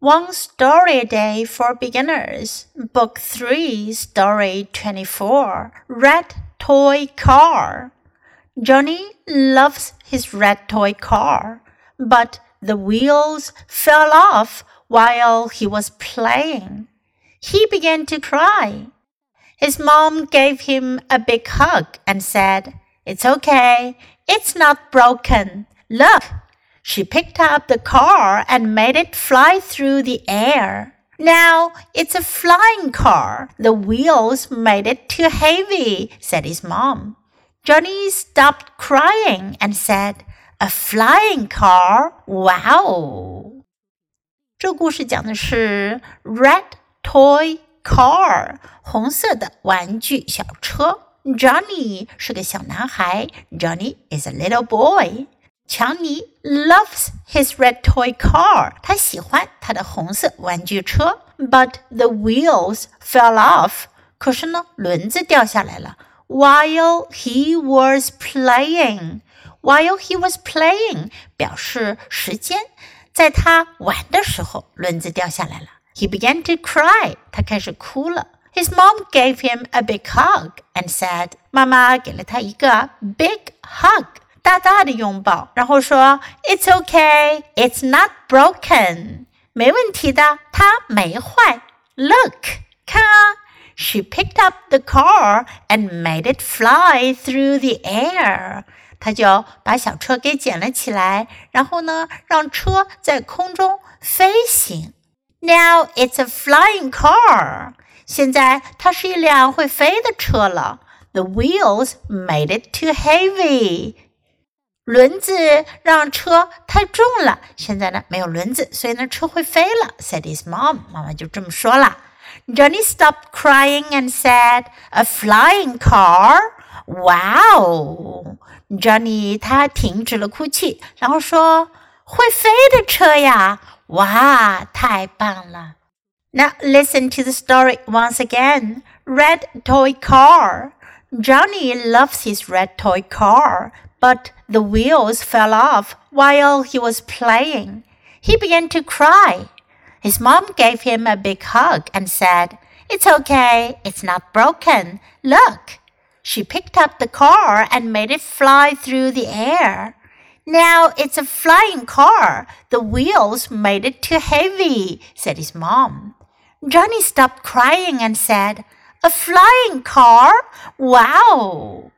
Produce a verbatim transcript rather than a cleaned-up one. One Story a Day for Beginners, Book three, Story twenty-four, Red Toy Car. Johnny loves his red toy car, but the wheels fell off while he was playing. He began to cry. His mom gave him a big hug and said, "It's okay, it's not broken. Look."She picked up the car and made it fly through the air. Now it's a flying car. The wheels made it too heavy, said his mom. Johnny stopped crying and said, "A flying car? Wow!" 这故事讲的是 Red Toy Car, 红色的玩具小车。Johnny 是个小男孩。Johnny is a little boy.强尼 loves his red toy car. 他喜欢他的红色玩具车。But the wheels fell off. 可是呢，轮子掉下来了。While he was playing. While he was playing 表示时间，在他玩的时候，轮子掉下来了。He began to cry. 他开始哭了。His mom gave him a big hug and said, 妈妈给了他一个 big hug.大大的拥抱，然后说 It's okay, it's not broken. 没问题的，它没坏。Look, 看啊 She picked up the car and made it fly through the air. 她就把小车给捡了起来，然后呢，让车在空中飞行。Now it's a flying car. 现在它是一辆会飞的车了。The wheels made it too heavy.轮子让车太重了，现在呢没有轮子，所以呢车会飞了 said his mom, 妈妈就这么说了。Johnny stopped crying and said, "A flying car? Wow!" Johnny 他停止了哭泣，然后说，会飞的车呀，哇，太棒了。Now listen to the story once again. Red toy car. Johnny loves his red toy car, but...The wheels fell off while he was playing. He began to cry. His mom gave him a big hug and said, "It's okay, it's not broken. Look." She picked up the car and made it fly through the air. Now it's a flying car. The wheels made it too heavy, said his mom. Johnny stopped crying and said, "A flying car? Wow!"